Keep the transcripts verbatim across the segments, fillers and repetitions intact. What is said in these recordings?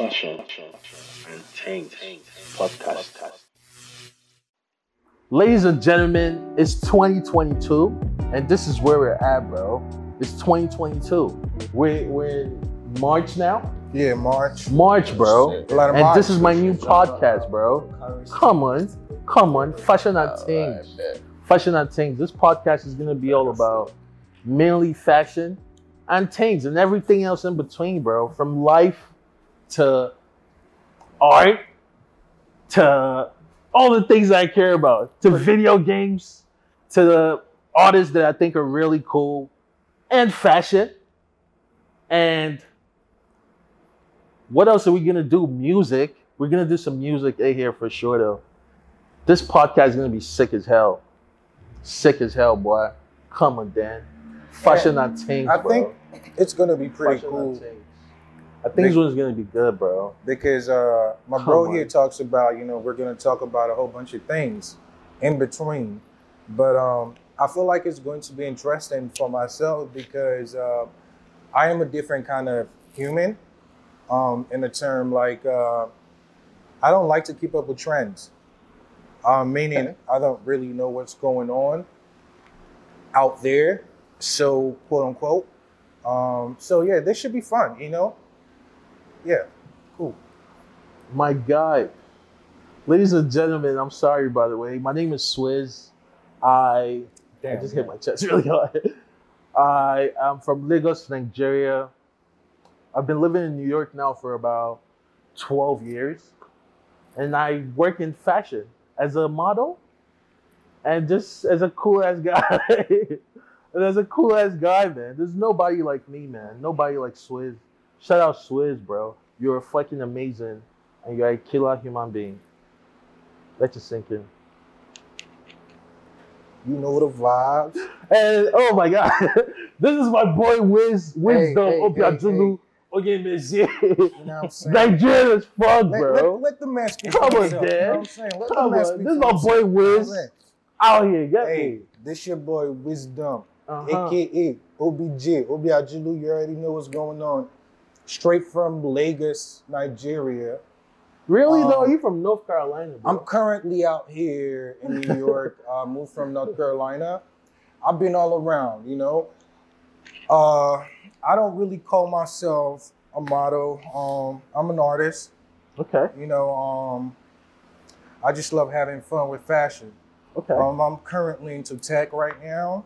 Fashun and Tings podcast. Ladies and gentlemen, it's twenty twenty-two, and this is where we're at, bro. It's twenty twenty-two. We're, we're in March now? Yeah, March. March, bro. And March. This is my new podcast, bro. Come on. Come on. Fashun and Tings. Fashun and Tings. This podcast is going to be all about mainly fashion and things and everything else in between, bro. From life to art to all the things I care about, to video games, to the artists that I think are really cool, and fashion. And what else are we gonna do? Music. We're gonna do some music in here for sure, though. This podcast is gonna be sick as hell. Sick as hell, boy. Come on, Dan. Fashion and Tings, I bro. think it's gonna be pretty Fashion cool. I think this one's gonna be good, bro. Because uh, my Come bro on. here talks about, you know, we're gonna talk about a whole bunch of things in between, but um, I feel like it's going to be interesting for myself because uh, I am a different kind of human. Um, in a term like, uh, I don't like to keep up with trends. Uh, meaning, okay. I don't really know what's going on out there. So, quote unquote. Um, so yeah, this should be fun, you know? Yeah, cool. My God. Ladies and gentlemen, I'm sorry, by the way. My name is Swizz. I, Damn, I just man. hit my chest really hard. I am from Lagos, Nigeria. I've been living in New York now for about twelve years. And I work in fashion as a model and just as a cool-ass guy. There's a cool ass guy, man. There's nobody like me, man. Nobody like Swizz. Shout out Swizz, bro. You're fucking amazing, and you're a killer human being. Let you sink in. You know the vibes. And oh my God, this is my boy Wiz Wisdom Obiadulu. Okay, Monsieur. You know what I'm saying? Nigerian as fuck, bro. Let, let, let the man speak. Come on, Dad. You know what I'm saying? Let Come the man speak. This is my boy Wiz out here. Get hey, me. This your boy Wisdom. Uh-huh. A K A O B J, Obiajulu, you already know what's going on. Straight from Lagos, Nigeria. Really, um, though? You from North Carolina, bro. I'm currently out here in New York. I uh, moved from North Carolina. I've been all around, you know. Uh, I don't really call myself a model. Um, I'm an artist. Okay. You know, um, I just love having fun with fashion. Okay. Um, I'm currently into tech right now.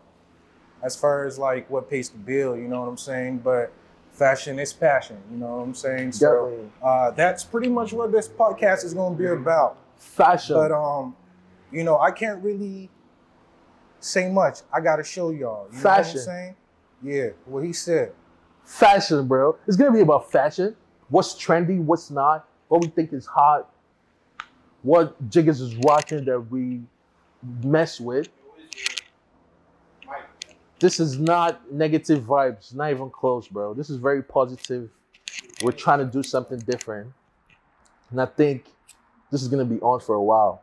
As far as like what pays the bill, you know what I'm saying? But fashion is passion, you know what I'm saying? So uh, that's pretty much what this podcast is gonna be about. Fashion. But um, you know, I can't really say much. I gotta show y'all. You know what I'm saying? Yeah, what he said. Fashion, bro. It's gonna be about fashion. What's trendy, what's not, what we think is hot, what Jiggers is rocking that we mess with. This is not negative vibes, not even close, bro. This is very positive. We're trying to do something different. And I think this is going to be on for a while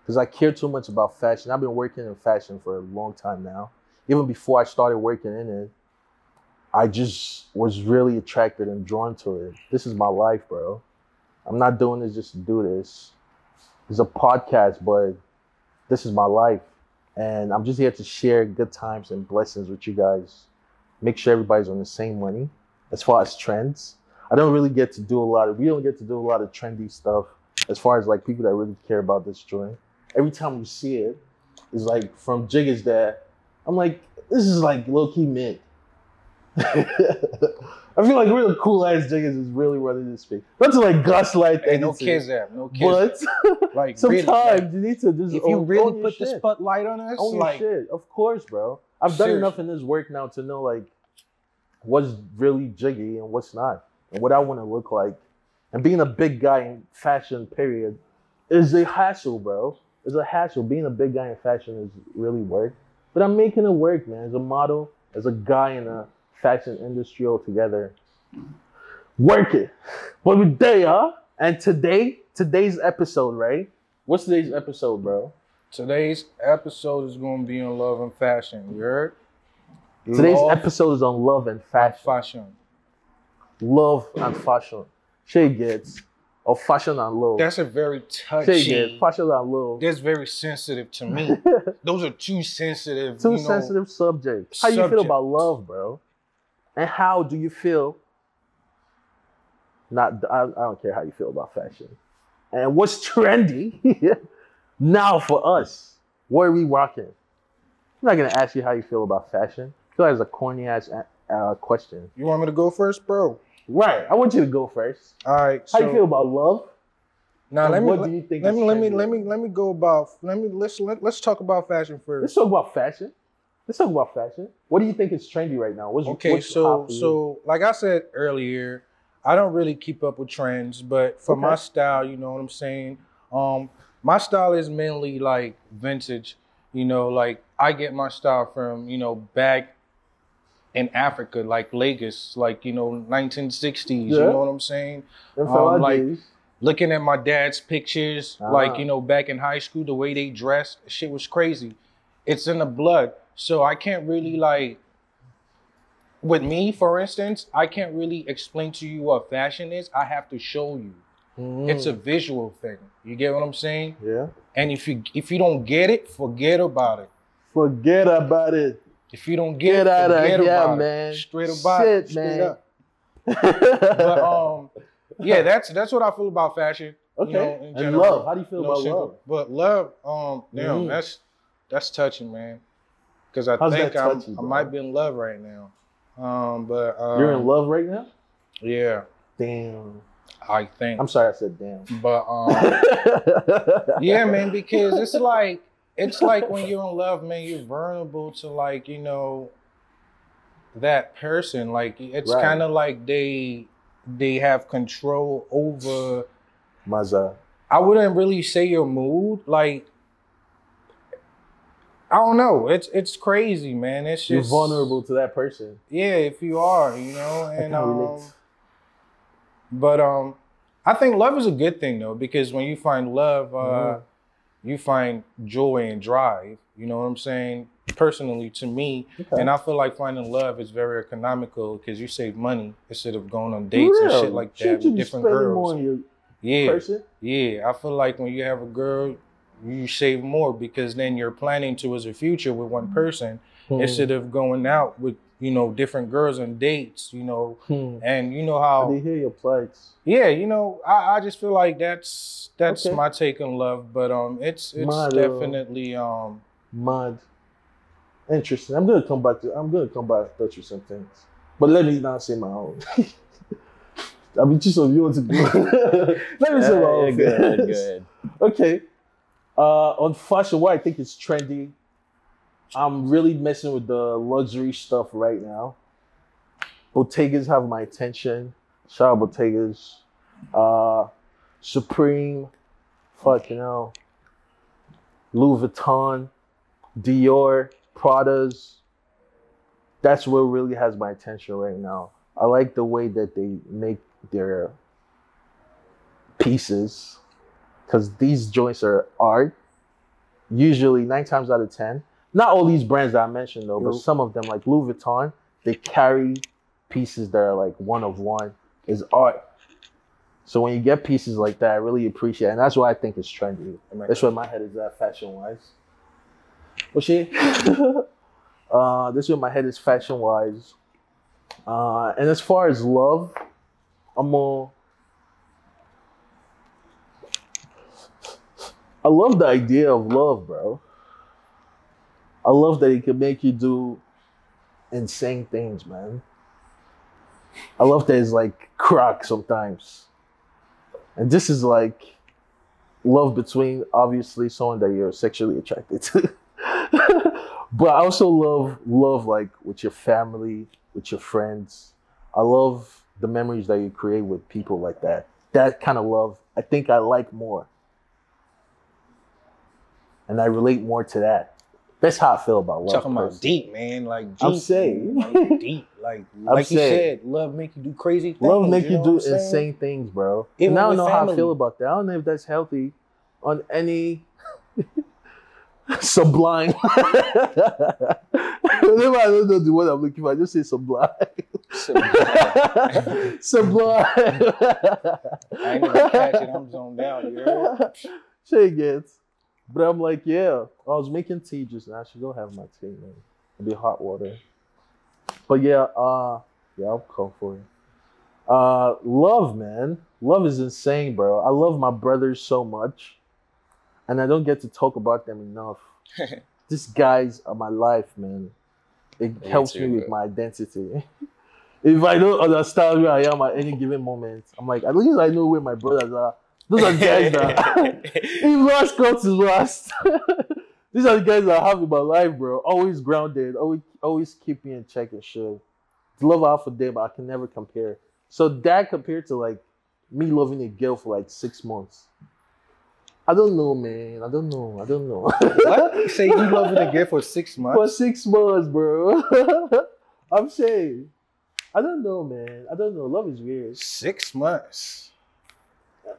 because I care too much about fashion. I've been working in fashion for a long time now. Even before I started working in it, I just was really attracted and drawn to it. This is my life, bro. I'm not doing this just to do this. It's a podcast, but this is my life. And I'm just here to share good times and blessings with you guys. Make sure everybody's on the same money as far as trends. I don't really get to do a lot of, we don't get to do a lot of trendy stuff as far as like people that really care about this joint. Every time we see it, it's like from Jiggers that I'm like, this is like low-key mid. I feel like real cool ass Jiggers is really running this speak. Not to like gaslight things. No kids there. No kids. But like, sometimes really, like, you need to just. If you own, really own put shit. the spotlight on us, own like, your shit. Of course, bro. I've seriously. done enough in this work now to know like what's really jiggy and what's not, and what I want to look like. And being a big guy in fashion, period, is a hassle, bro. It's a hassle. Being a big guy in fashion is really work. But I'm making it work, man. As a model, as a guy in a fashion industry altogether. Work it. But we're there, huh? And today, today's episode, right? What's today's episode, bro? Today's episode is going to be on love and fashion. You heard? Today's love episode is on love and fashion. Fashion. Love and fashion. She gets, or Fashion and Low. That's a very touchy. She gets Fashion and Low. That's very sensitive to me. Those are two sensitive. Two you know, sensitive subjects. How subject. you feel about love, bro? And how do you feel? Not, I, I don't care how you feel about fashion. And what's trendy now for us? What are we rocking? I'm not going to ask you how you feel about fashion. I feel like it's a corny-ass uh, question. You want me to go first, bro? Right. I want you to go first. All right. So, how you feel about love? Now, nah, let me what let, do you think let me let me let me let me go about let me let's let, let's talk about fashion first. Let's talk about fashion. Let's talk about fashion. What do you think is trendy right now? What's, okay, what's so so like I said earlier, I don't really keep up with trends, but for okay. my style, you know what I'm saying? Um, my style is mainly like vintage, you know, like I get my style from, you know, back in Africa, like Lagos, like, you know, nineteen sixties, yeah. you know what I'm saying? Um, like looking at my dad's pictures, ah. like, you know, back in high school, the way they dressed, shit was crazy. It's in the blood. So I can't really like, with me, for instance, I can't really explain to you what fashion is. I have to show you. Mm. It's a visual thing. You get what I'm saying? Yeah. And if you if you don't get it, forget about it. Forget about it. If you don't get, get it, out forget of, about yeah, it. Man. Straight about Shit, it. Straight man. Up. But um, yeah, that's that's what I feel about fashion. Okay. You know, in general, and love. How do you feel no about single, love? But love, um, damn, mm. that's that's touching, man. Because I How's think I'm, you, I might be in love right now. Um, but um, you're in love right now? Yeah. Damn. I think. I'm sorry, I said damn. But um, yeah, man, because it's like it's like when you're in love, man, you're vulnerable to like you know that person. Like it's right. kind of like they they have control over. Maza. I wouldn't really say your mood, like. I don't know. It's it's crazy, man. It's just you're vulnerable to that person. Yeah, if you are, you know. And um, but um, I think love is a good thing though, because when you find love, uh, mm-hmm. you find joy and drive. You know what I'm saying? Personally, to me, okay. and I feel like finding love is very economical because you save money instead of going on dates Real? and shit like that Should with different girls. More on your yeah, person? yeah. I feel like when you have a girl. You save more because then you're planning towards a future with one person mm. instead of going out with, you know, different girls on dates, you know, mm. and you know how they hear your plights. Yeah, you know, I, I just feel like that's that's okay. my take on love, but um, it's it's Mad, definitely um mud. Interesting. I'm gonna come back to I'm gonna come back to touch you some things, but let me not say my own. I mean, just so you want to do. Let me say my own. Yeah, good, good. Okay. Uh, on fashion, what I think is trendy, I'm really messing with the luxury stuff right now. Bottegas have my attention. Shout out Bottegas. Uh, Supreme, fucking hell. Louis Vuitton, Dior, Pradas. That's what really has my attention right now. I like the way that they make their pieces. Because these joints are art, usually nine times out of ten. Not all these brands that I mentioned though, but some of them like Louis Vuitton, they carry pieces that are like one of one is art. So when you get pieces like that, I really appreciate it. And that's why I think it's trendy. That's where my head is at fashion-wise. Oh shit. uh, this is where my head is fashion-wise. Uh, and as far as love, I'm more... I love the idea of love, bro. I love that it can make you do insane things, man. I love that it's like crack sometimes. And this is like love between, obviously, someone that you're sexually attracted to. But I also love love like with your family, with your friends. I love the memories that you create with people like that. That kind of love, I think I like more. And I relate more to that. That's how I feel about love. Talking about deep, man. Like deep. I'm saying. Like deep. Like, like you said, love make you do crazy things. Love make you, you know do insane things, bro. Even and I don't know family. how I feel about that. I don't know if that's healthy on any Sublime. Whenever I don't know the word I'm looking for, I just say sublime. Sublime. Sublime. I ain't gonna catch it. I'm zoned down. She gets. But I'm like, yeah. I was making tea just now. I should go have my tea, man. It'll be hot water. But yeah, uh, yeah, I'll come for it. Uh, love, man. Love is insane, bro. I love my brothers so much. And I don't get to talk about them enough. These guys are my life, man. It me helps too, me with bro. my identity. If I don't understand where I am at any given moment, I'm like, at least I know where my brothers are. Those are guys that, if last comes to last, these are the guys that I have in my life, bro. Always grounded, always, always keep me in check and shit. It's love out for them, but I can never compare. So that compared to like me loving a girl for like six months. I don't know, man. I don't know. I don't know. What? You say you loving a girl for six months? For six months, bro. I'm saying, I don't know, man. I don't know. Love is weird. Six months.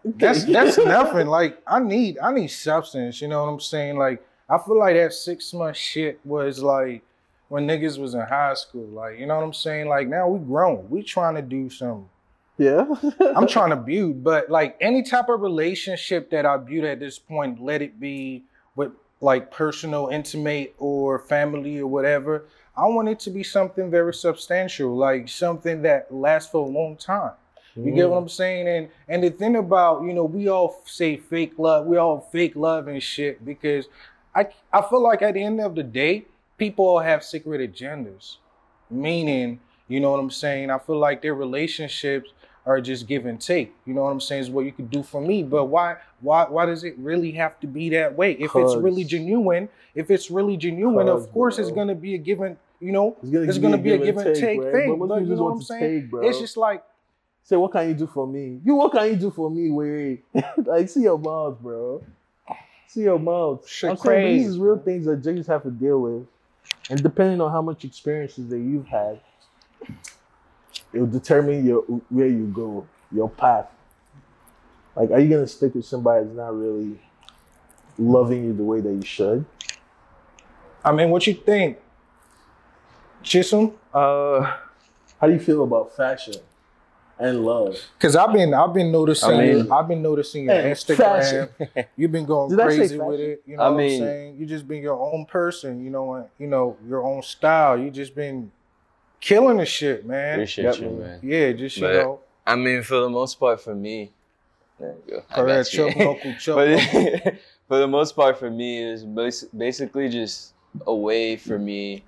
That's that's nothing. Like I need I need substance. You know what I'm saying? Like I feel like that six month shit was like when niggas was in high school. Like you know what I'm saying? Like now we grown. We trying to do something. Yeah. I'm trying to build, but like any type of relationship that I build at this point, let it be with like personal, intimate or family or whatever, I want it to be something very substantial, like something that lasts for a long time. You mm. get what I'm saying? And and the thing about, you know, we all say fake love, we all fake love and shit, because I I feel like at the end of the day, people all have secret agendas, meaning, you know what I'm saying? I feel like their relationships are just give and take. You know what I'm saying? It's what you could do for me. But why why why does it really have to be that way? If Cause. it's really genuine, if it's really genuine, Cause, of course bro. it's gonna be a given, you know, it's gonna, it's gonna be a give and take, take thing. But, but you, you know what I'm saying? Take, it's just like say, what can you do for me? You what can you do for me, wait? Like see your mouth, bro. See your mouth. Shit I'm crazy, saying these is real things that judges have to deal with. And depending on how much experiences that you've had, it'll determine your where you go, your path. Like, are you gonna stick with somebody that's not really loving you the way that you should? I mean, what you think, Chisholm? Uh, how do you feel about fashion and love? Cause I've been, I've been noticing, I mean, I've been noticing your Instagram. Fashion. You've been going Did crazy with it. You know I what mean, I'm saying? You just been your own person. You know, and, you know your own style. You just been. Killing the shit, man. Appreciate yep. you, man. Yeah, just, you but, know. I mean, for the most part, for me, there you go. I got you. Uncle but, for the most part, for me, is basically just a way for me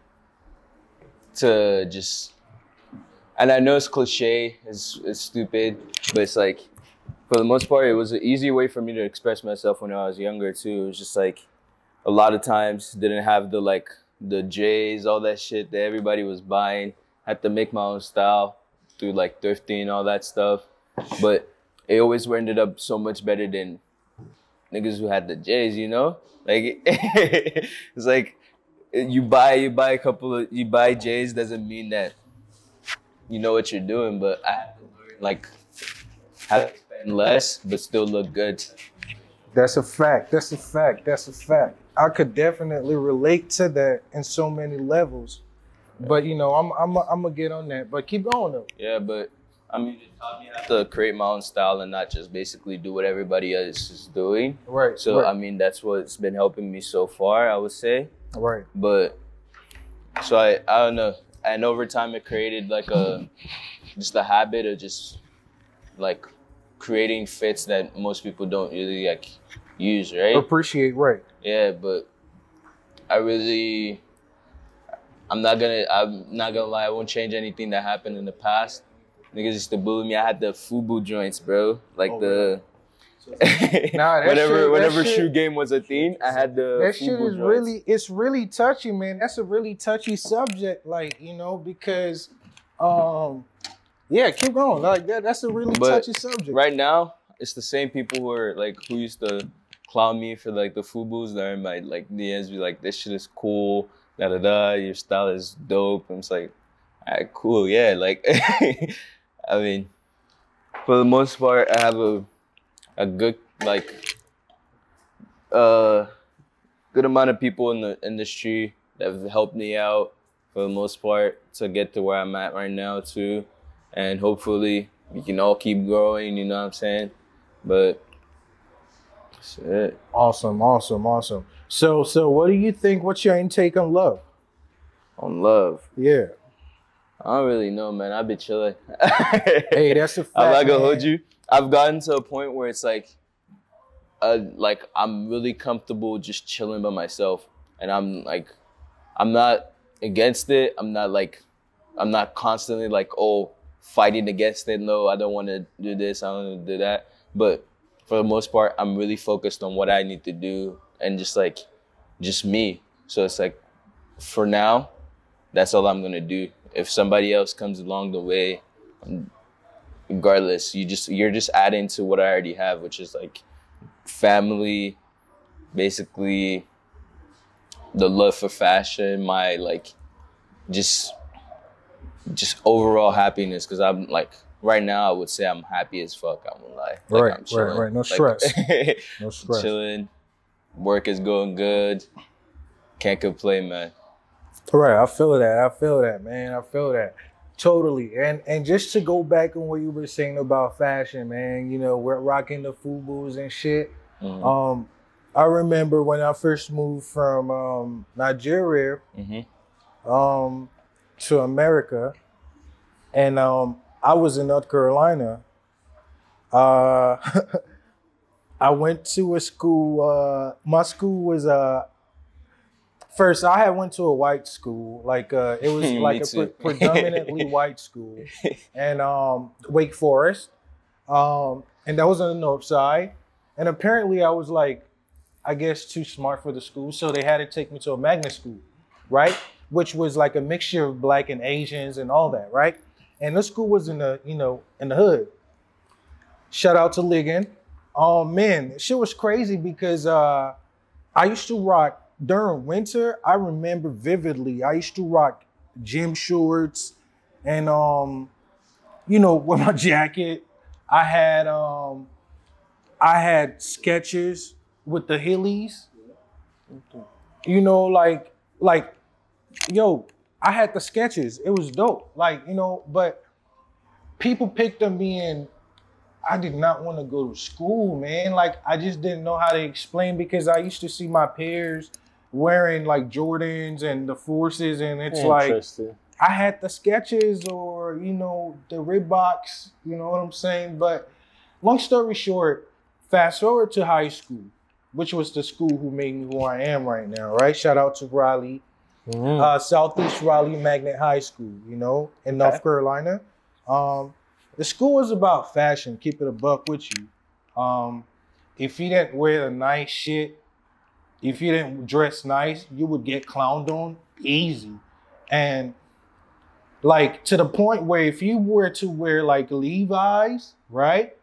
to just, and I know it's cliche, it's, it's stupid, but it's like, for the most part, it was an easy way for me to express myself when I was younger, too. It was just like, a lot of times, didn't have the, like, the J's, all that shit that everybody was buying. Had to make my own style through like thrifting and all that stuff, but it always ended up so much better than niggas who had the J's, you know. Like it's like you buy you buy a couple of you buy J's doesn't mean that you know what you're doing. But I had to learn like how to spend less but still look good. That's a fact. That's a fact. That's a fact. I could definitely relate to that in so many levels. But, you know, I'm I'm I'm gonna get on that. But keep going, though. Yeah, but, I mean, it taught me how to create my own style and not just basically do what everybody else is doing. Right. So, right. I mean, that's what's been helping me so far, I would say. Right. But, so I, I don't know. And over time, it created, like, a just a habit of just, like, creating fits that most people don't really, like, use, right? Appreciate, right. Yeah, but I really, I'm not gonna, I'm not gonna lie, I won't change anything that happened in the past. Niggas used to bully me. I had the FUBU joints, bro. Like oh, the, nah, whatever, shit, whatever shit, shoe game was a theme, I had the That FUBU shit is joints. really, it's really touchy, man. That's a really touchy subject, like, you know, because, um, yeah, keep going. Like that, that's a really but touchy subject. Right now, it's the same people who are like, who used to clown me for like the FUBUs that are in my like D Ms be like, this shit is cool, da da da, your style is dope. And it's like, all right, cool, yeah. Like, I mean, for the most part, I have a a good like uh good amount of people in the industry that have helped me out for the most part to get to where I'm at right now too. And hopefully we can all keep growing, you know what I'm saying? But that's it. Awesome, awesome, awesome. So, so what do you think, what's your intake on love? On love? Yeah. I don't really know, man. I've been chilling. Hey, that's a fact. I'm not gonna hold you. I've gotten to a point where it's like, uh, like I'm really comfortable just chilling by myself, and I'm like, I'm not against it. I'm not like, I'm not constantly like, oh, fighting against it. No, I don't want to do this. I don't want to do that. But for the most part, I'm really focused on what I need to do and just like, just me. So it's like, for now, that's all I'm gonna do. If somebody else comes along the way, regardless, you just, you're just adding to what I already have, which is like family, basically the love for fashion, my like just just overall happiness. Because I'm like, right now I would say I'm happy as fuck. I won't lie. Like, right, I'm chilling. right, right. No stress. Like, no stress. Chilling. Work is going good. Can't complain, man. Right, I feel that. I feel that, man. I feel that. Totally. And and just to go back on what you were saying about fashion, man, you know, we're rocking the FUBUs and shit. Mm-hmm. Um, I remember when I first moved from um, Nigeria mm-hmm. um, to America, and um, I was in North Carolina. Uh, I went to a school. Uh, my school was... Uh, First, I had went to a white school, like uh, it was like a pre predominantly white school, and um, Wake Forest, um, and that was on the north side. And apparently, I was like, I guess too smart for the school, so they had to take me to a magnet school, right? Which was like a mixture of black and Asians and all that, right? And the school was in the you know in the hood. Shout out to Ligon. Oh man, shit was crazy because uh, I used to rock. During winter, I remember vividly, I used to rock gym shorts and, um, you know, with my jacket, I had, um, I had Skechers with the Hillies, you know, like, like, yo, I had the Skechers. It was dope. Like, you know, but people picked them being, I did not want to go to school, man. Like, I just didn't know how to explain because I used to see my peers wearing like Jordans and the Forces, and it's like I had the Skechers or you know the Reeboks, you know what I'm saying? But long story short, fast forward to high school, which was the school who made me who I am right now, right? Shout out to Raleigh, mm-hmm. uh, Southeast Raleigh Magnet High School, you know, in North okay. Carolina. Um, the school was about fashion, keep it a buck with you. Um, if you didn't wear the nice shit, if you didn't dress nice, you would get clowned on easy. And like to the point where if you were to wear like Levi's, right?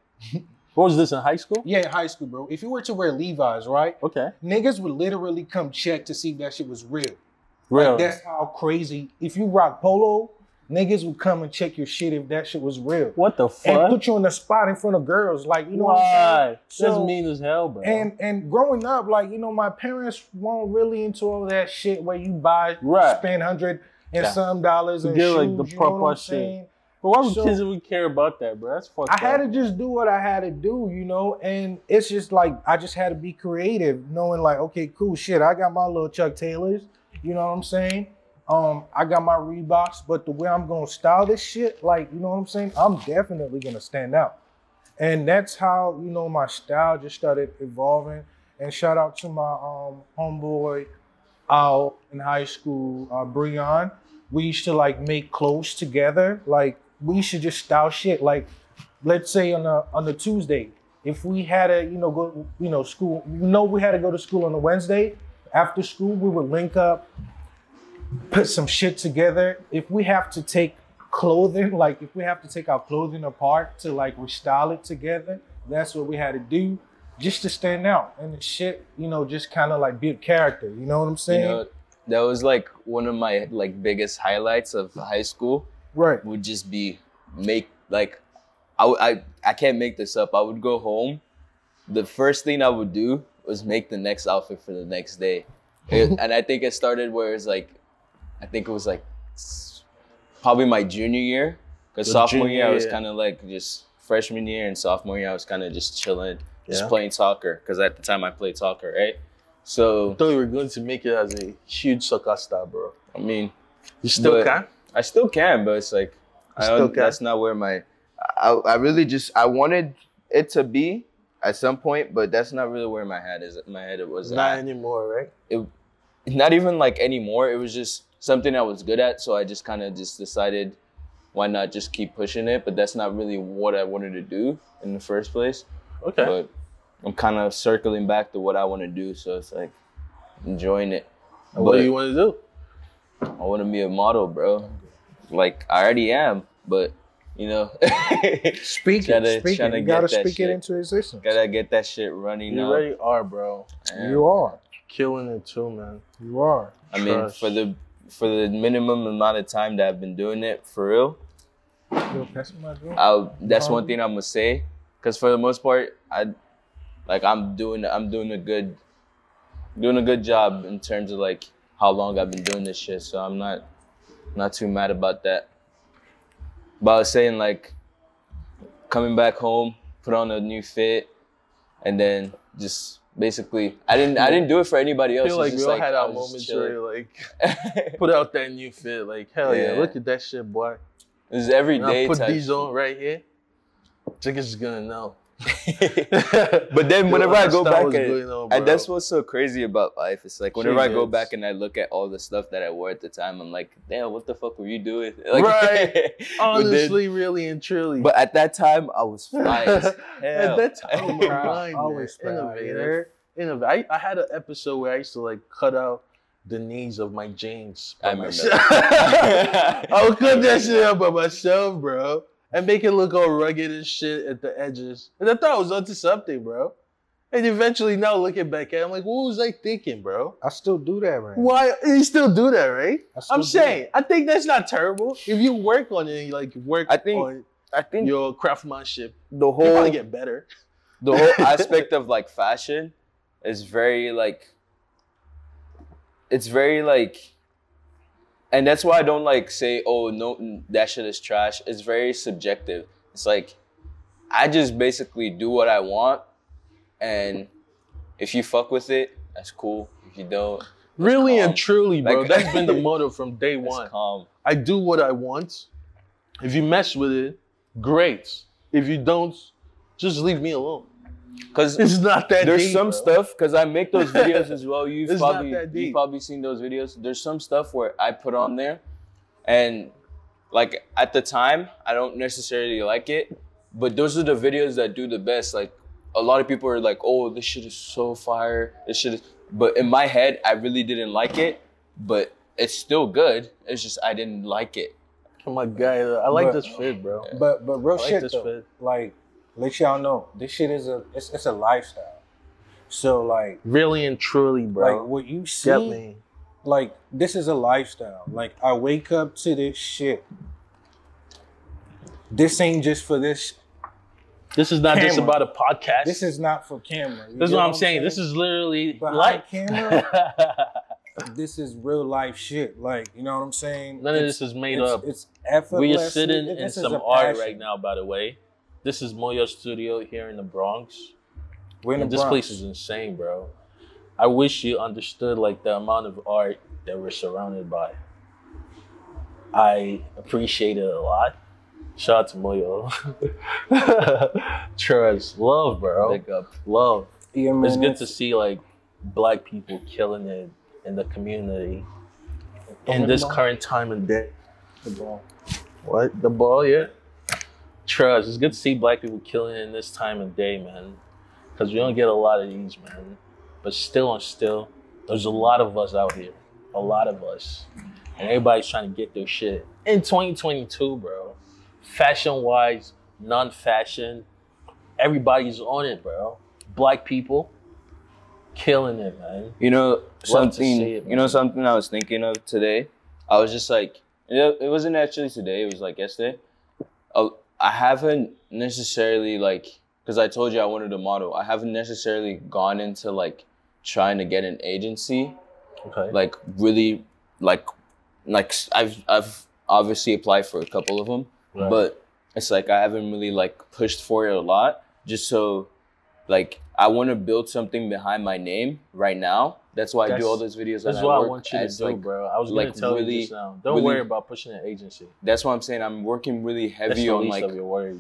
What was this in high school? Yeah, in high school, bro. If you were to wear Levi's, right? Okay. Niggas would literally come check to see if that shit was real. Real. Like, that's how crazy. If you rock polo, niggas would come and check your shit if that shit was real. What the fuck? And put you on the spot in front of girls. Like, you know Why? what I'm saying? So, that's mean as hell, bro. And, and growing up, like, you know, my parents weren't really into all that shit where you buy, right. spend hundred and yeah. some dollars and shoes, like the you know what I'm saying? But why would so, kids would care about that, bro? That's fucked I up. I had to just do what I had to do, you know? And it's just like, I just had to be creative, knowing like, okay, cool, shit, I got my little Chuck Taylors, you know what I'm saying? Um, I got my Reeboks, but the way I'm going to style this shit, like, you know what I'm saying? I'm definitely going to stand out. And that's how, you know, my style just started evolving. And shout out to my um, homeboy out in high school, uh, Breon. We used to, like, make clothes together. Like, we used to just style shit. Like, let's say on a, on a Tuesday, if we had to, you know, go, you know, school, you know, we had to go to school on a Wednesday. After school, we would link up. Put some shit together. If we have to take clothing, like if we have to take our clothing apart to like restyle it together, that's what we had to do just to stand out. And the shit, you know, just kind of like build character. You know what I'm saying? You know, that was like one of my like biggest highlights of high school. Right. Would just be make like, I, I, I can't make this up. I would go home. The first thing I would do was make the next outfit for the next day. It, and I think it started where it's like, I think it was like probably my junior year. Because sophomore junior, year, I was kind of like just freshman year and sophomore year, I was kind of just chilling, just yeah. playing soccer. Because at the time I played soccer, right? So I thought you were going to make it as a huge soccer star, bro. I mean, you still can? I still can, but it's like, I still can. That's not where my, I, I really just, I wanted it to be at some point, but that's not really where my head is. My head it was not at. anymore, right? It, not even like anymore. It was just something I was good at. So I just kind of just decided, why not just keep pushing it? But that's not really what I wanted to do in the first place. Okay. But I'm kind of circling back to what I want to do. So it's like enjoying it. But what do you want to do? I want to be a model, bro. Like I already am, but you know, speak it, to, speak it. You gotta speak shit. it into existence. Gotta get that shit running. You up. already are, bro. Man. You are killing it too, man. You are. I Trust. mean, for the for the minimum amount of time that I've been doing it, for real. Yo, that's I'll, that's one thing I'm gonna say, because for the most part, I like I'm doing I'm doing a good doing a good job in terms of like how long I've been doing this shit. So I'm not. Not too mad about that. But I was saying, like, coming back home, put on a new fit, and then just basically, I didn't, I didn't do it for anybody else. I feel like we all had our moments where, like, put out that new fit, like, hell yeah, yeah, look at that shit, boy. This is every day. Put these on right here. Jiggy's just gonna know. But then whenever I go back, and, on, and that's what's so crazy about life. It's like whenever Jesus. I go back and I look at all the stuff that I wore at the time, I'm like, damn, what the fuck were you doing? Like, right. Honestly, then, really and truly. But at that time, I was fly as hell. At that time, I was innovator. Innovator. I, I had an episode where I used to like cut out the knees of my jeans. I remember. I would cut that shit out by myself, bro. And make it look all rugged and shit at the edges. And I thought I was onto something, bro. And eventually now looking back at it, I'm like, what was I thinking, bro? I still do that, right? Why? You still do that, right? I'm saying, that. I think that's not terrible. If you work on it, like work I think, on I think your craftsmanship, the whole, you probably get better. The whole aspect of like fashion is very like, it's very like, and that's why I don't like say, oh, no, that shit is trash. It's very subjective. It's like, I just basically do what I want. And if you fuck with it, that's cool. If you don't, really calm. and truly, bro. Like, that's been the motto from day one. Calm. I do what I want. If you mess with it, great. If you don't, just leave me alone. Cause it's not that there's deep, some bro. stuff because I make those videos as well. You've it's probably you've probably seen those videos. There's some stuff where I put on there, and like at the time I don't necessarily like it, but those are the videos that do the best. Like a lot of people are like, "Oh, this shit is so fire." This shit is, but in my head I really didn't like it, but it's still good. It's just I didn't like it. Oh my god, I like but, this fit, bro. Yeah. But but real I shit like this though, fit. like. Let y'all know, this shit is a it's, it's a lifestyle. So like really and truly, bro. Like what you see, Definitely. like this is a lifestyle. Like I wake up to this shit. This ain't just for this. This is not camera. just about a podcast. This is not for camera. You this is what, what I'm saying. saying. This is literally like camera. This is real life shit. Like, you know what I'm saying? None it's, of this is made it's, up. It's effortless. We are sitting it, in some art passion. right now, by the way. This is Moyo Studio here in the Bronx. We're in the Bronx. This place is insane, bro. I wish you understood like the amount of art that we're surrounded by. I appreciate it a lot. Shout out to Moyo. Trust, love, bro. Pick up. Love. Yeah, man, it's good to see like black people killing it in the community in this current time and day. The ball. What? The ball, yeah. Trust. It's good to see black people killing it in this time of day, man. Because we don't get a lot of these, man. But still and still, there's a lot of us out here. A lot of us. And everybody's trying to get their shit. In twenty twenty-two, bro. Fashion-wise, non-fashion. Everybody's on it, bro. Black people killing it, man. You know something, it, you know something I was thinking of today? I was just like, it wasn't actually today. It was like yesterday. I, I haven't necessarily like, because I told you I wanted to model. I haven't necessarily gone into like trying to get an agency Okay. Like really, like, like I've I've obviously applied for a couple of them, right. but it's like I haven't really like pushed for it a lot. Just so, like, I want to build something behind my name right now. That's why that's, I do all those videos. That's what I, I want you to do, like, bro. I was gonna like tell really, you just now. Don't really, worry about pushing an agency. That's what I'm saying. I'm working really heavy on like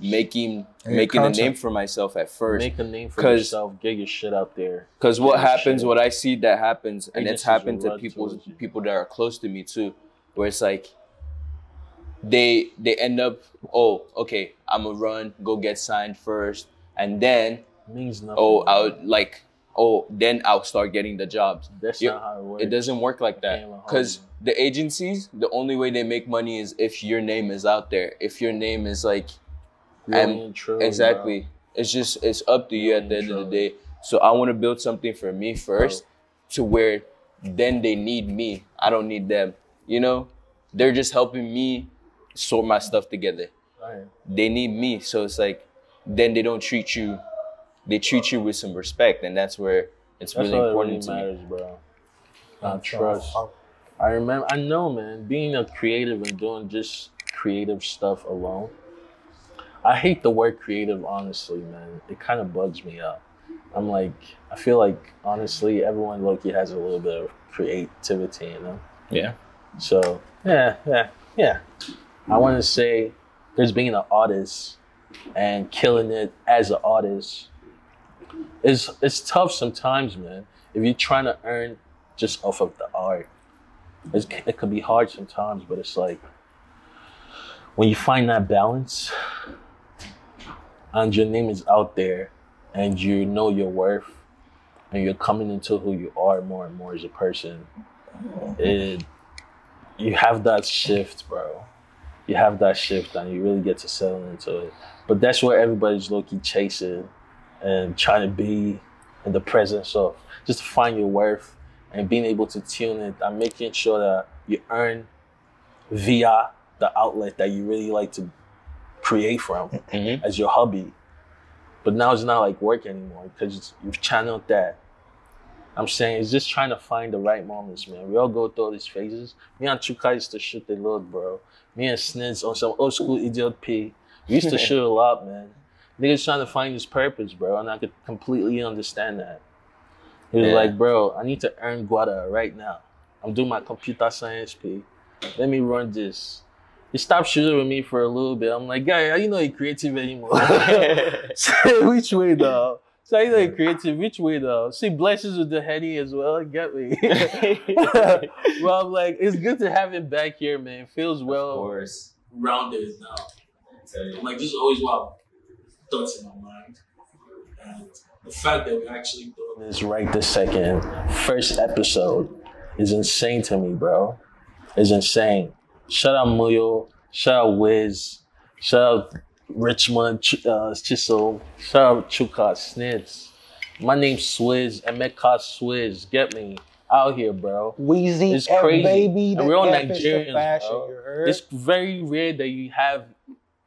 making and making a name for myself at first. Make a name for yourself. Get your shit out there. Because what happens, shit. what I see that happens, and agencies it's happened to people, people that are close to me too, where it's like they they end up, oh, okay, I'm gonna run, go get signed first, and then means nothing. Oh, I'll like. oh, then I'll start getting the jobs. That's not how it works. It doesn't work like that. Because the agencies, the only way they make money is if your name is out there. If your name is like... And true, exactly. Bro. It's just, it's up to you at the end of the day. So I want to build something for me first to where then they need me. I don't need them. You know? They're just helping me sort my stuff together. Right. They need me. So it's like, then they don't treat you... They treat you with some respect, and that's where it's that's really important it really to matters, me. Bro. I trust. I remember. I know, man. Being a creative and doing just creative stuff alone. I hate the word creative, honestly, man. It kind of bugs me out. I'm like, I feel like honestly, everyone low-key has a little bit of creativity, you know. Yeah. So yeah, yeah, yeah. I want to say, there's being an artist and killing it as an artist. It's it's tough sometimes, man. If you're trying to earn just off of the art, it's, it could be hard sometimes. But it's like when you find that balance, and your name is out there, and you know your worth, and you're coming into who you are more and more as a person. It you have that shift, bro. You have that shift, and you really get to settle into it. But that's where everybody's low-key chasing. And trying to be in the presence of just to find your worth and being able to tune it. I'm making sure that you earn via the outlet that you really like to create from mm-hmm. as your hobby. But now it's not like work anymore because you've channeled that. I'm saying it's just trying to find the right moments, man. We all go through all these phases. Me and Chuka used to shoot the load, bro. Me and Snids on some old school idiot P. We used to shoot a lot, man. Niggas trying to find his purpose, bro, and I could completely understand that. He was yeah. like, bro, I need to earn guada right now. I'm doing my computer science, P. Let me run this. He stopped shooting with me for a little bit. I'm like, guy, you know you're creative anymore. Which way, though? So you know you're creative. Which way, though? See, blesses with the heady as well. Get me. Well, I'm like, it's good to have him back here, man. It feels well. Of course. Rounded now. I'm like, this is always wild. Thoughts in my mind, and the fact that we actually doing this right this second, first episode, is insane to me, bro. It's insane. Shout out Moyo, shout out Wiz, shout out Richmond, uh, Chisel, shout out Chuka, Snitz. My name's Swizz, Emeka Swizz. Get me out here, bro. Weezy, it's crazy. Baby, and we're all Nigerians, fashion, bro. It's very rare that you have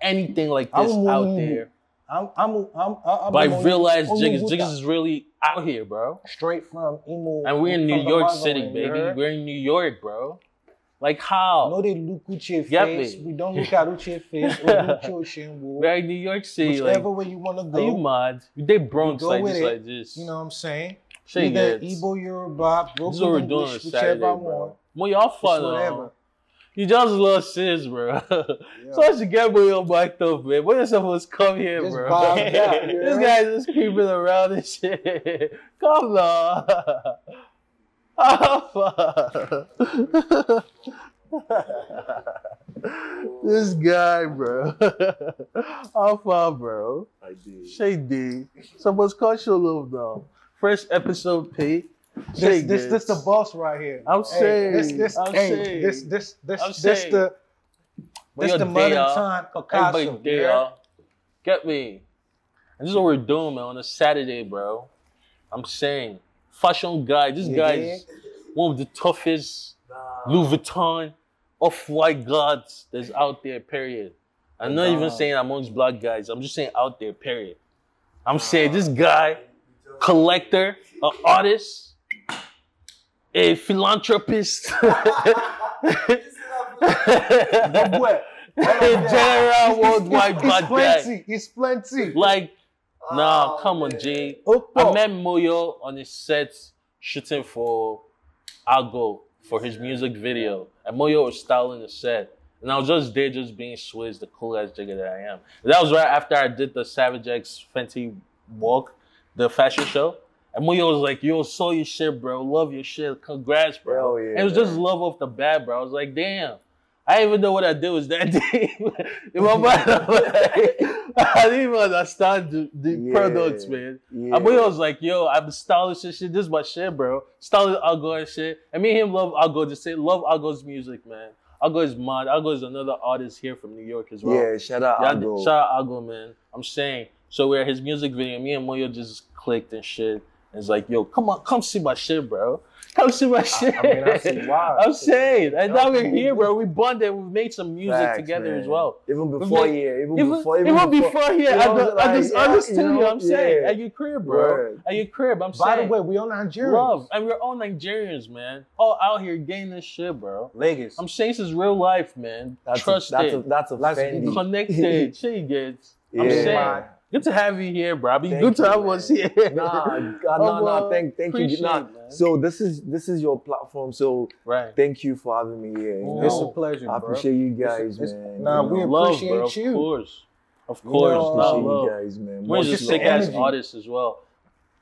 anything like this I'm out mean. there. I'm, I'm, I'm, I'm. But I realized Jiggs, Jiggs is really out here, bro. Straight from Imo. And we're in New York City, baby. We're in New York, bro. Like how? No, they look at your face. We don't look at your face. We're in New York City. Whichever way you want to go. Are you mad? They Bronx like this, like this. You know what I'm saying? Either Igbo, Yoruba, Brooklyn, what we're doing on Saturday, bro. Well, y'all follow. You just lost sis, bro. Yeah. So I should get my own back up, man. What is supposed to come here, just bro? Bob, yeah, this guy's just creeping around and shit. Come on. Oh, this guy, bro. How far, bro? I did. Shady. Someone's caught your love now. First episode, P. This, this, this, this, the boss right here. I'm hey, saying, this, this, I'm hey, saying, this, this, this, I'm this, saying. the, this, the modern time Picasso. Yeah. Get me. And this is what we're doing, man. On a Saturday, bro. I'm saying, fashion guy. This yeah. guy's one of the toughest nah. Louis Vuitton off-white gods that's out there. Period. I'm not nah. even saying amongst black guys. I'm just saying out there. Period. I'm nah. saying this guy, collector, an artist. a philanthropist. General worldwide bad guy. It's plenty. It's plenty. Like, oh, nah, come man. on, Jay. Oh, I met Moyo on his set shooting for Agur for his music video. And Moyo was styling the set. And I was just there, just being Swizz, the cool-ass jigger that I am. That was right after I did the Savage X Fenty walk, the fashion show. And Moyo was like, yo, saw your shit, bro. Love your shit. Congrats, bro. Yeah, it was man. just love off the bat, bro. I was like, damn. I didn't even know what I did was that day. In my mind, I'm like, I didn't even understand the, the yeah, products, man. Yeah. And Moyo was like, yo, I'm stylish and shit. This is my shit, bro. Stylish Agur and shit. And me and him love Agur. Just say, love Agur's music, man. Agur is mad. Agur is another artist here from New York as well. Yeah, shout out Agur. Yeah, shout out Agur, man. I'm saying. So we're at his music video. Me and Moyo just clicked and shit. It's like, yo, come on, come see my shit, bro. Come see my shit. I, I mean, I see why. I'm saying. And now we're here, bro. We bonded. We made some music Facts, together man. as well. Even before made, here. Even, even before, even before, before here. You know, I, I just like, understood you. Know, you I'm yeah. saying. At your crib, bro. Word. At your crib. I'm By saying. By the way, we all Nigerians. Love. And we're all Nigerians, man. All out here getting this shit, bro. Lagos. I'm saying this is real life, man. That's Trust a, that's it. A, that's a That's a connected. She gets. Yeah. I'm saying. Good to have you here, bro. Be good to have us here. Nah, no, no, thank, thank you. Nah. So this is this is your platform. So right. thank you for having me here. You know? It's a pleasure. I appreciate bro. you guys, it's, man. It's, nah, you we love, appreciate bro, you. Of course, of course. No, nah, appreciate love. you guys, man. We're just sick ass artists as well.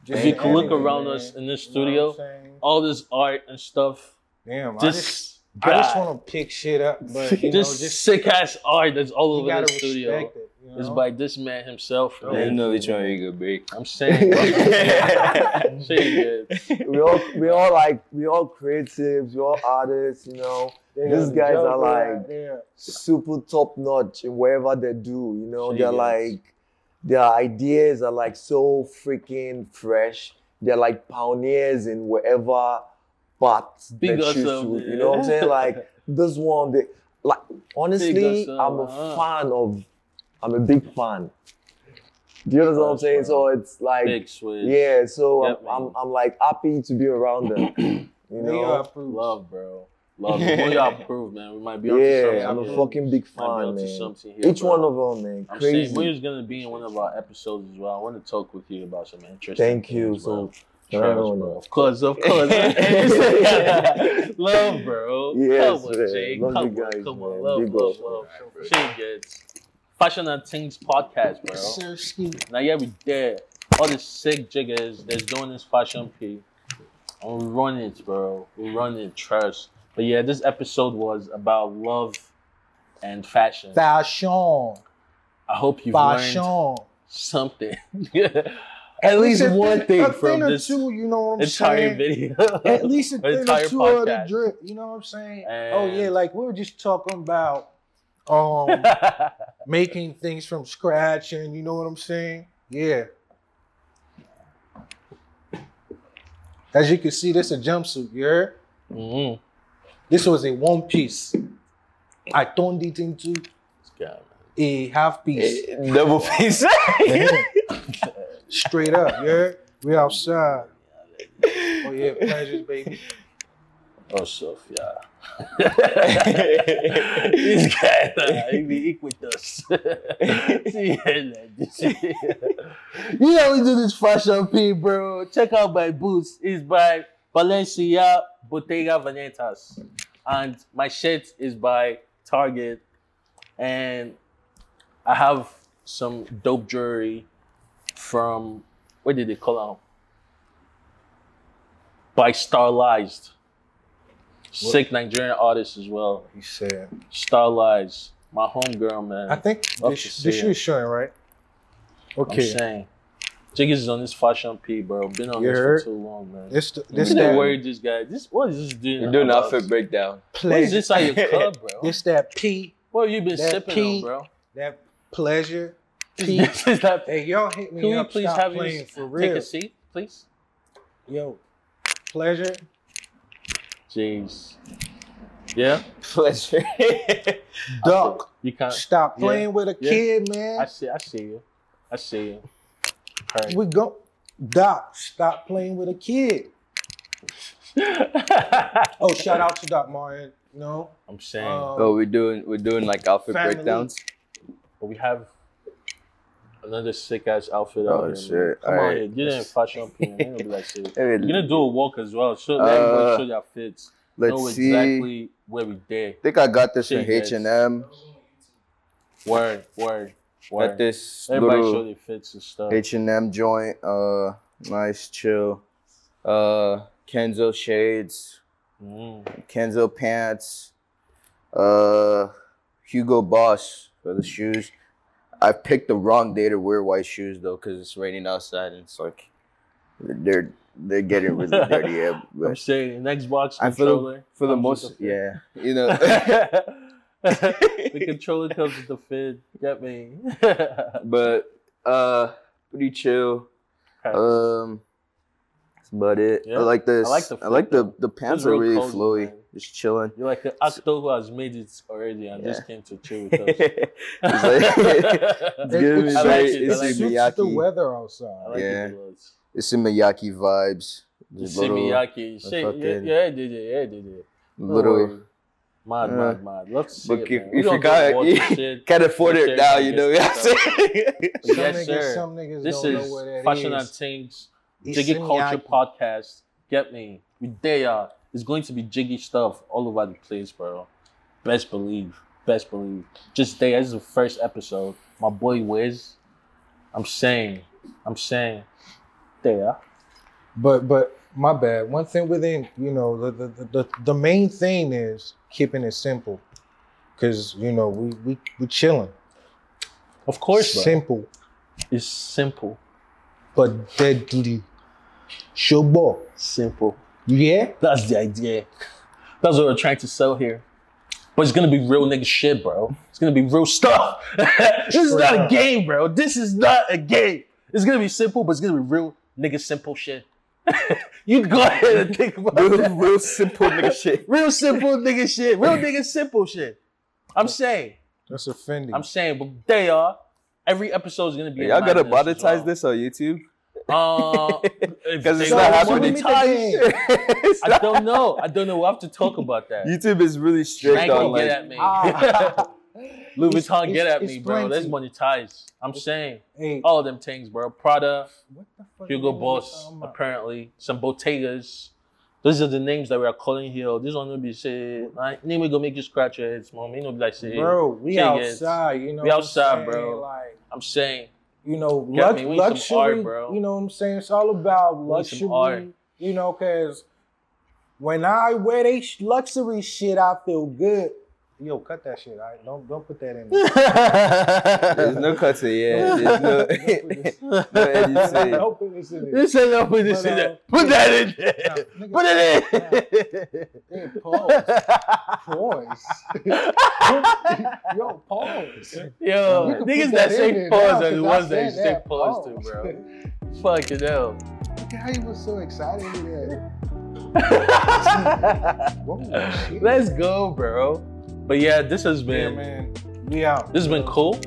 Just if you can energy, look around man. us in this studio, you know all this art and stuff. Damn, this. I just, God. I just want to pick shit up, but you know, just, just sick ass art that's all over the studio. It, you know? It's by this man himself. Bro. They know they trying to get a break. I'm saying, we all we all like we all creatives, we all artists. You know, yeah, these guys joke, are like yeah. super top notch in whatever they do. You know, she they're is. like their ideas are like so freaking fresh. They're like pioneers in whatever. But big that you, should, you know what I'm saying? Like this one, they, like honestly, I'm a fan of, I'm a big fan. Do you understand know what I'm saying? So it's like, big yeah. So yep, I'm, I'm, I'm like happy to be around them. You know, love, bro, love. Moyo approved, man. We might be. Yeah, I'm a fucking big fan, man. Here, Each bro. one of them, man. I'm Crazy. saying Moyo's gonna be in one of our episodes as well. I want to talk with you about some interesting. Thank you things, so. Travis, of course, of course. Love, bro. Yes, come on, Jay. Come on, guys, come on. Love, big love, love. She gets Fashun and Tings podcast, bro. Seriously. Now, yeah, we there. All the sick jiggers that's doing this fashion pee. And we run it, bro. We run it, trust. But yeah, this episode was about love and fashion. Fashion. I hope you've fashion. learned something. At least, least one thing, thing from this two, you know what I'm entire saying? video. At least a thing or two podcast. of the drip, you know what I'm saying? And oh yeah, like we were just talking about um, making things from scratch and you know what I'm saying? Yeah. As you can see, this is a jumpsuit, you heard? Mm-hmm. This was a one piece. I turned it into a half piece. A double piece. Straight up, yeah. We outside. Oh yeah, pleasures, baby. Oh Sophia, this guy, uh, he be equal with us. You know we do this fashion pee, bro. Check out my boots. It's by Valencia Bottega Veneta, and my shirt is by Target, and I have some dope jewelry. From where did they call out? By Starlized, sick Nigerian artist as well. He said Starlized, my homegirl, man. I think this, this shoe is showing right. Okay. I'm saying, Jiggy's is on this fashion P, bro. Been on You're, this for too long, man. This, this you that worried this guy. This what is this doing? You're doing an outfit breakdown. Pleasure. What is this at your club, bro? This that P. What have you been sipping P, on, bro? That pleasure. Please, hey, y'all hit me Can up. Please Stop have you for real. Take a seat, please. Yo, pleasure. Jeez. Yeah. Pleasure. Duck. You can't stop playing yeah. with a yeah. kid, man. I see. I see you. I see you. All right. We go. Doc, stop playing with a kid. Oh, shout out to Doc Martin. No, I'm saying. Um, oh, we're doing we're doing like outfit family. breakdowns. But we have another sick ass outfit. Oh out shit! Come All on, right. You're in fashion. You're gonna be like shit. You're gonna do a walk as well. Show uh, everyone show their fits. Let's know see. exactly where we did. I think I got this shit from H and M. Word, word, word. Got this. Everybody show their fits and stuff. H and M joint. Uh, nice chill. Uh, Kenzo shades. Mm. Kenzo pants, uh, Hugo Boss for the shoes. I picked the wrong day to wear white shoes though, because it's raining outside and it's like they're they're getting really dirty. Yeah, but I'm saying next box controller for the, for the most, yeah, you know, the controller comes with the fit. Get me, but uh, pretty chill. Okay. Um. But it, yeah. I like this. I like the, I like the, the pants are really cozy, flowy. Man. Just chilling. You're like an actor who has made it already and yeah. just came to chill with us. It's like, it's good. It, I like it. It's I like Miyake. It's the weather outside. I like yeah. it it's some Miyake vibes. It's some Miyake. Fucking, yeah, yeah, did it. Yeah, did it. Little. Mad, uh, mad, mad. Love to see but it, if, if you got, you shit, can't afford it now, you know what I'm saying? Some niggas don't know what that is. This is Fashion and Tings. Jiggy Culture Podcast. Get me. They are. It's going to be Jiggy stuff all over the place, bro. Best believe. Best believe. Just there. This is the first episode. My boy Wiz. I'm saying. I'm saying. They are. But, but, my bad. One thing within, you know, the, the, the, the main thing is keeping it simple. Because, you know, we, we, we're chilling. Of course, bro. Simple. It's simple. But deadly. Shobo. Simple. Yeah? That's the idea. That's what we're trying to sell here. But it's gonna be real nigga shit, bro. It's gonna be real stuff. This is not a game, bro. This is not a game. It's gonna be simple, but it's gonna be real nigga simple shit. You go ahead and think about real, that. Real simple nigga shit. Real simple nigga shit. Real nigga simple shit. I'm saying. That's offending. I'm saying, but they are. Every episode is gonna be. Hey, y'all gotta monetize well. this on YouTube. Uh, because it's not happening. I don't know. I don't know. We'll have to talk about that. YouTube is really strict Drango, on like. Get at me. Ah. Louis Vuitton, get at me, bro. Plenty. Let's monetize. I'm it's, saying hey. all of them things, bro. Prada, what the fuck Hugo Boss, apparently some Bottegas. These are the names that we are calling here. This one will be say, like, name we gonna make you scratch your heads, mom. You know, like say, bro, we outside, heads. you know, we outside, I'm bro. Like, I'm saying, you know, lux me. We luxury, art, bro. You know what I'm saying? It's all about luxury, art. you know, because when I wear they luxury shit, I feel good. Yo, cut that shit. All right? Don't don't put that in there. There's no cuts in yeah. There's no edits in there. Don't put this in there. This ain't no put this in there. Put that in there. Nah, put it in. Nah. Hey, pause. Pause. Yo, pause. Yo, niggas that, that say pause are the ones that you say pause to, bro. Fuck it up. Look at how you were so excited there. Whoa, let's go, bro. But yeah, this has been, yeah, man. We out. This has been cool.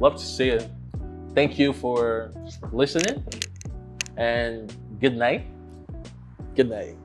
Love to see it. Thank you for listening. And good night. Good night.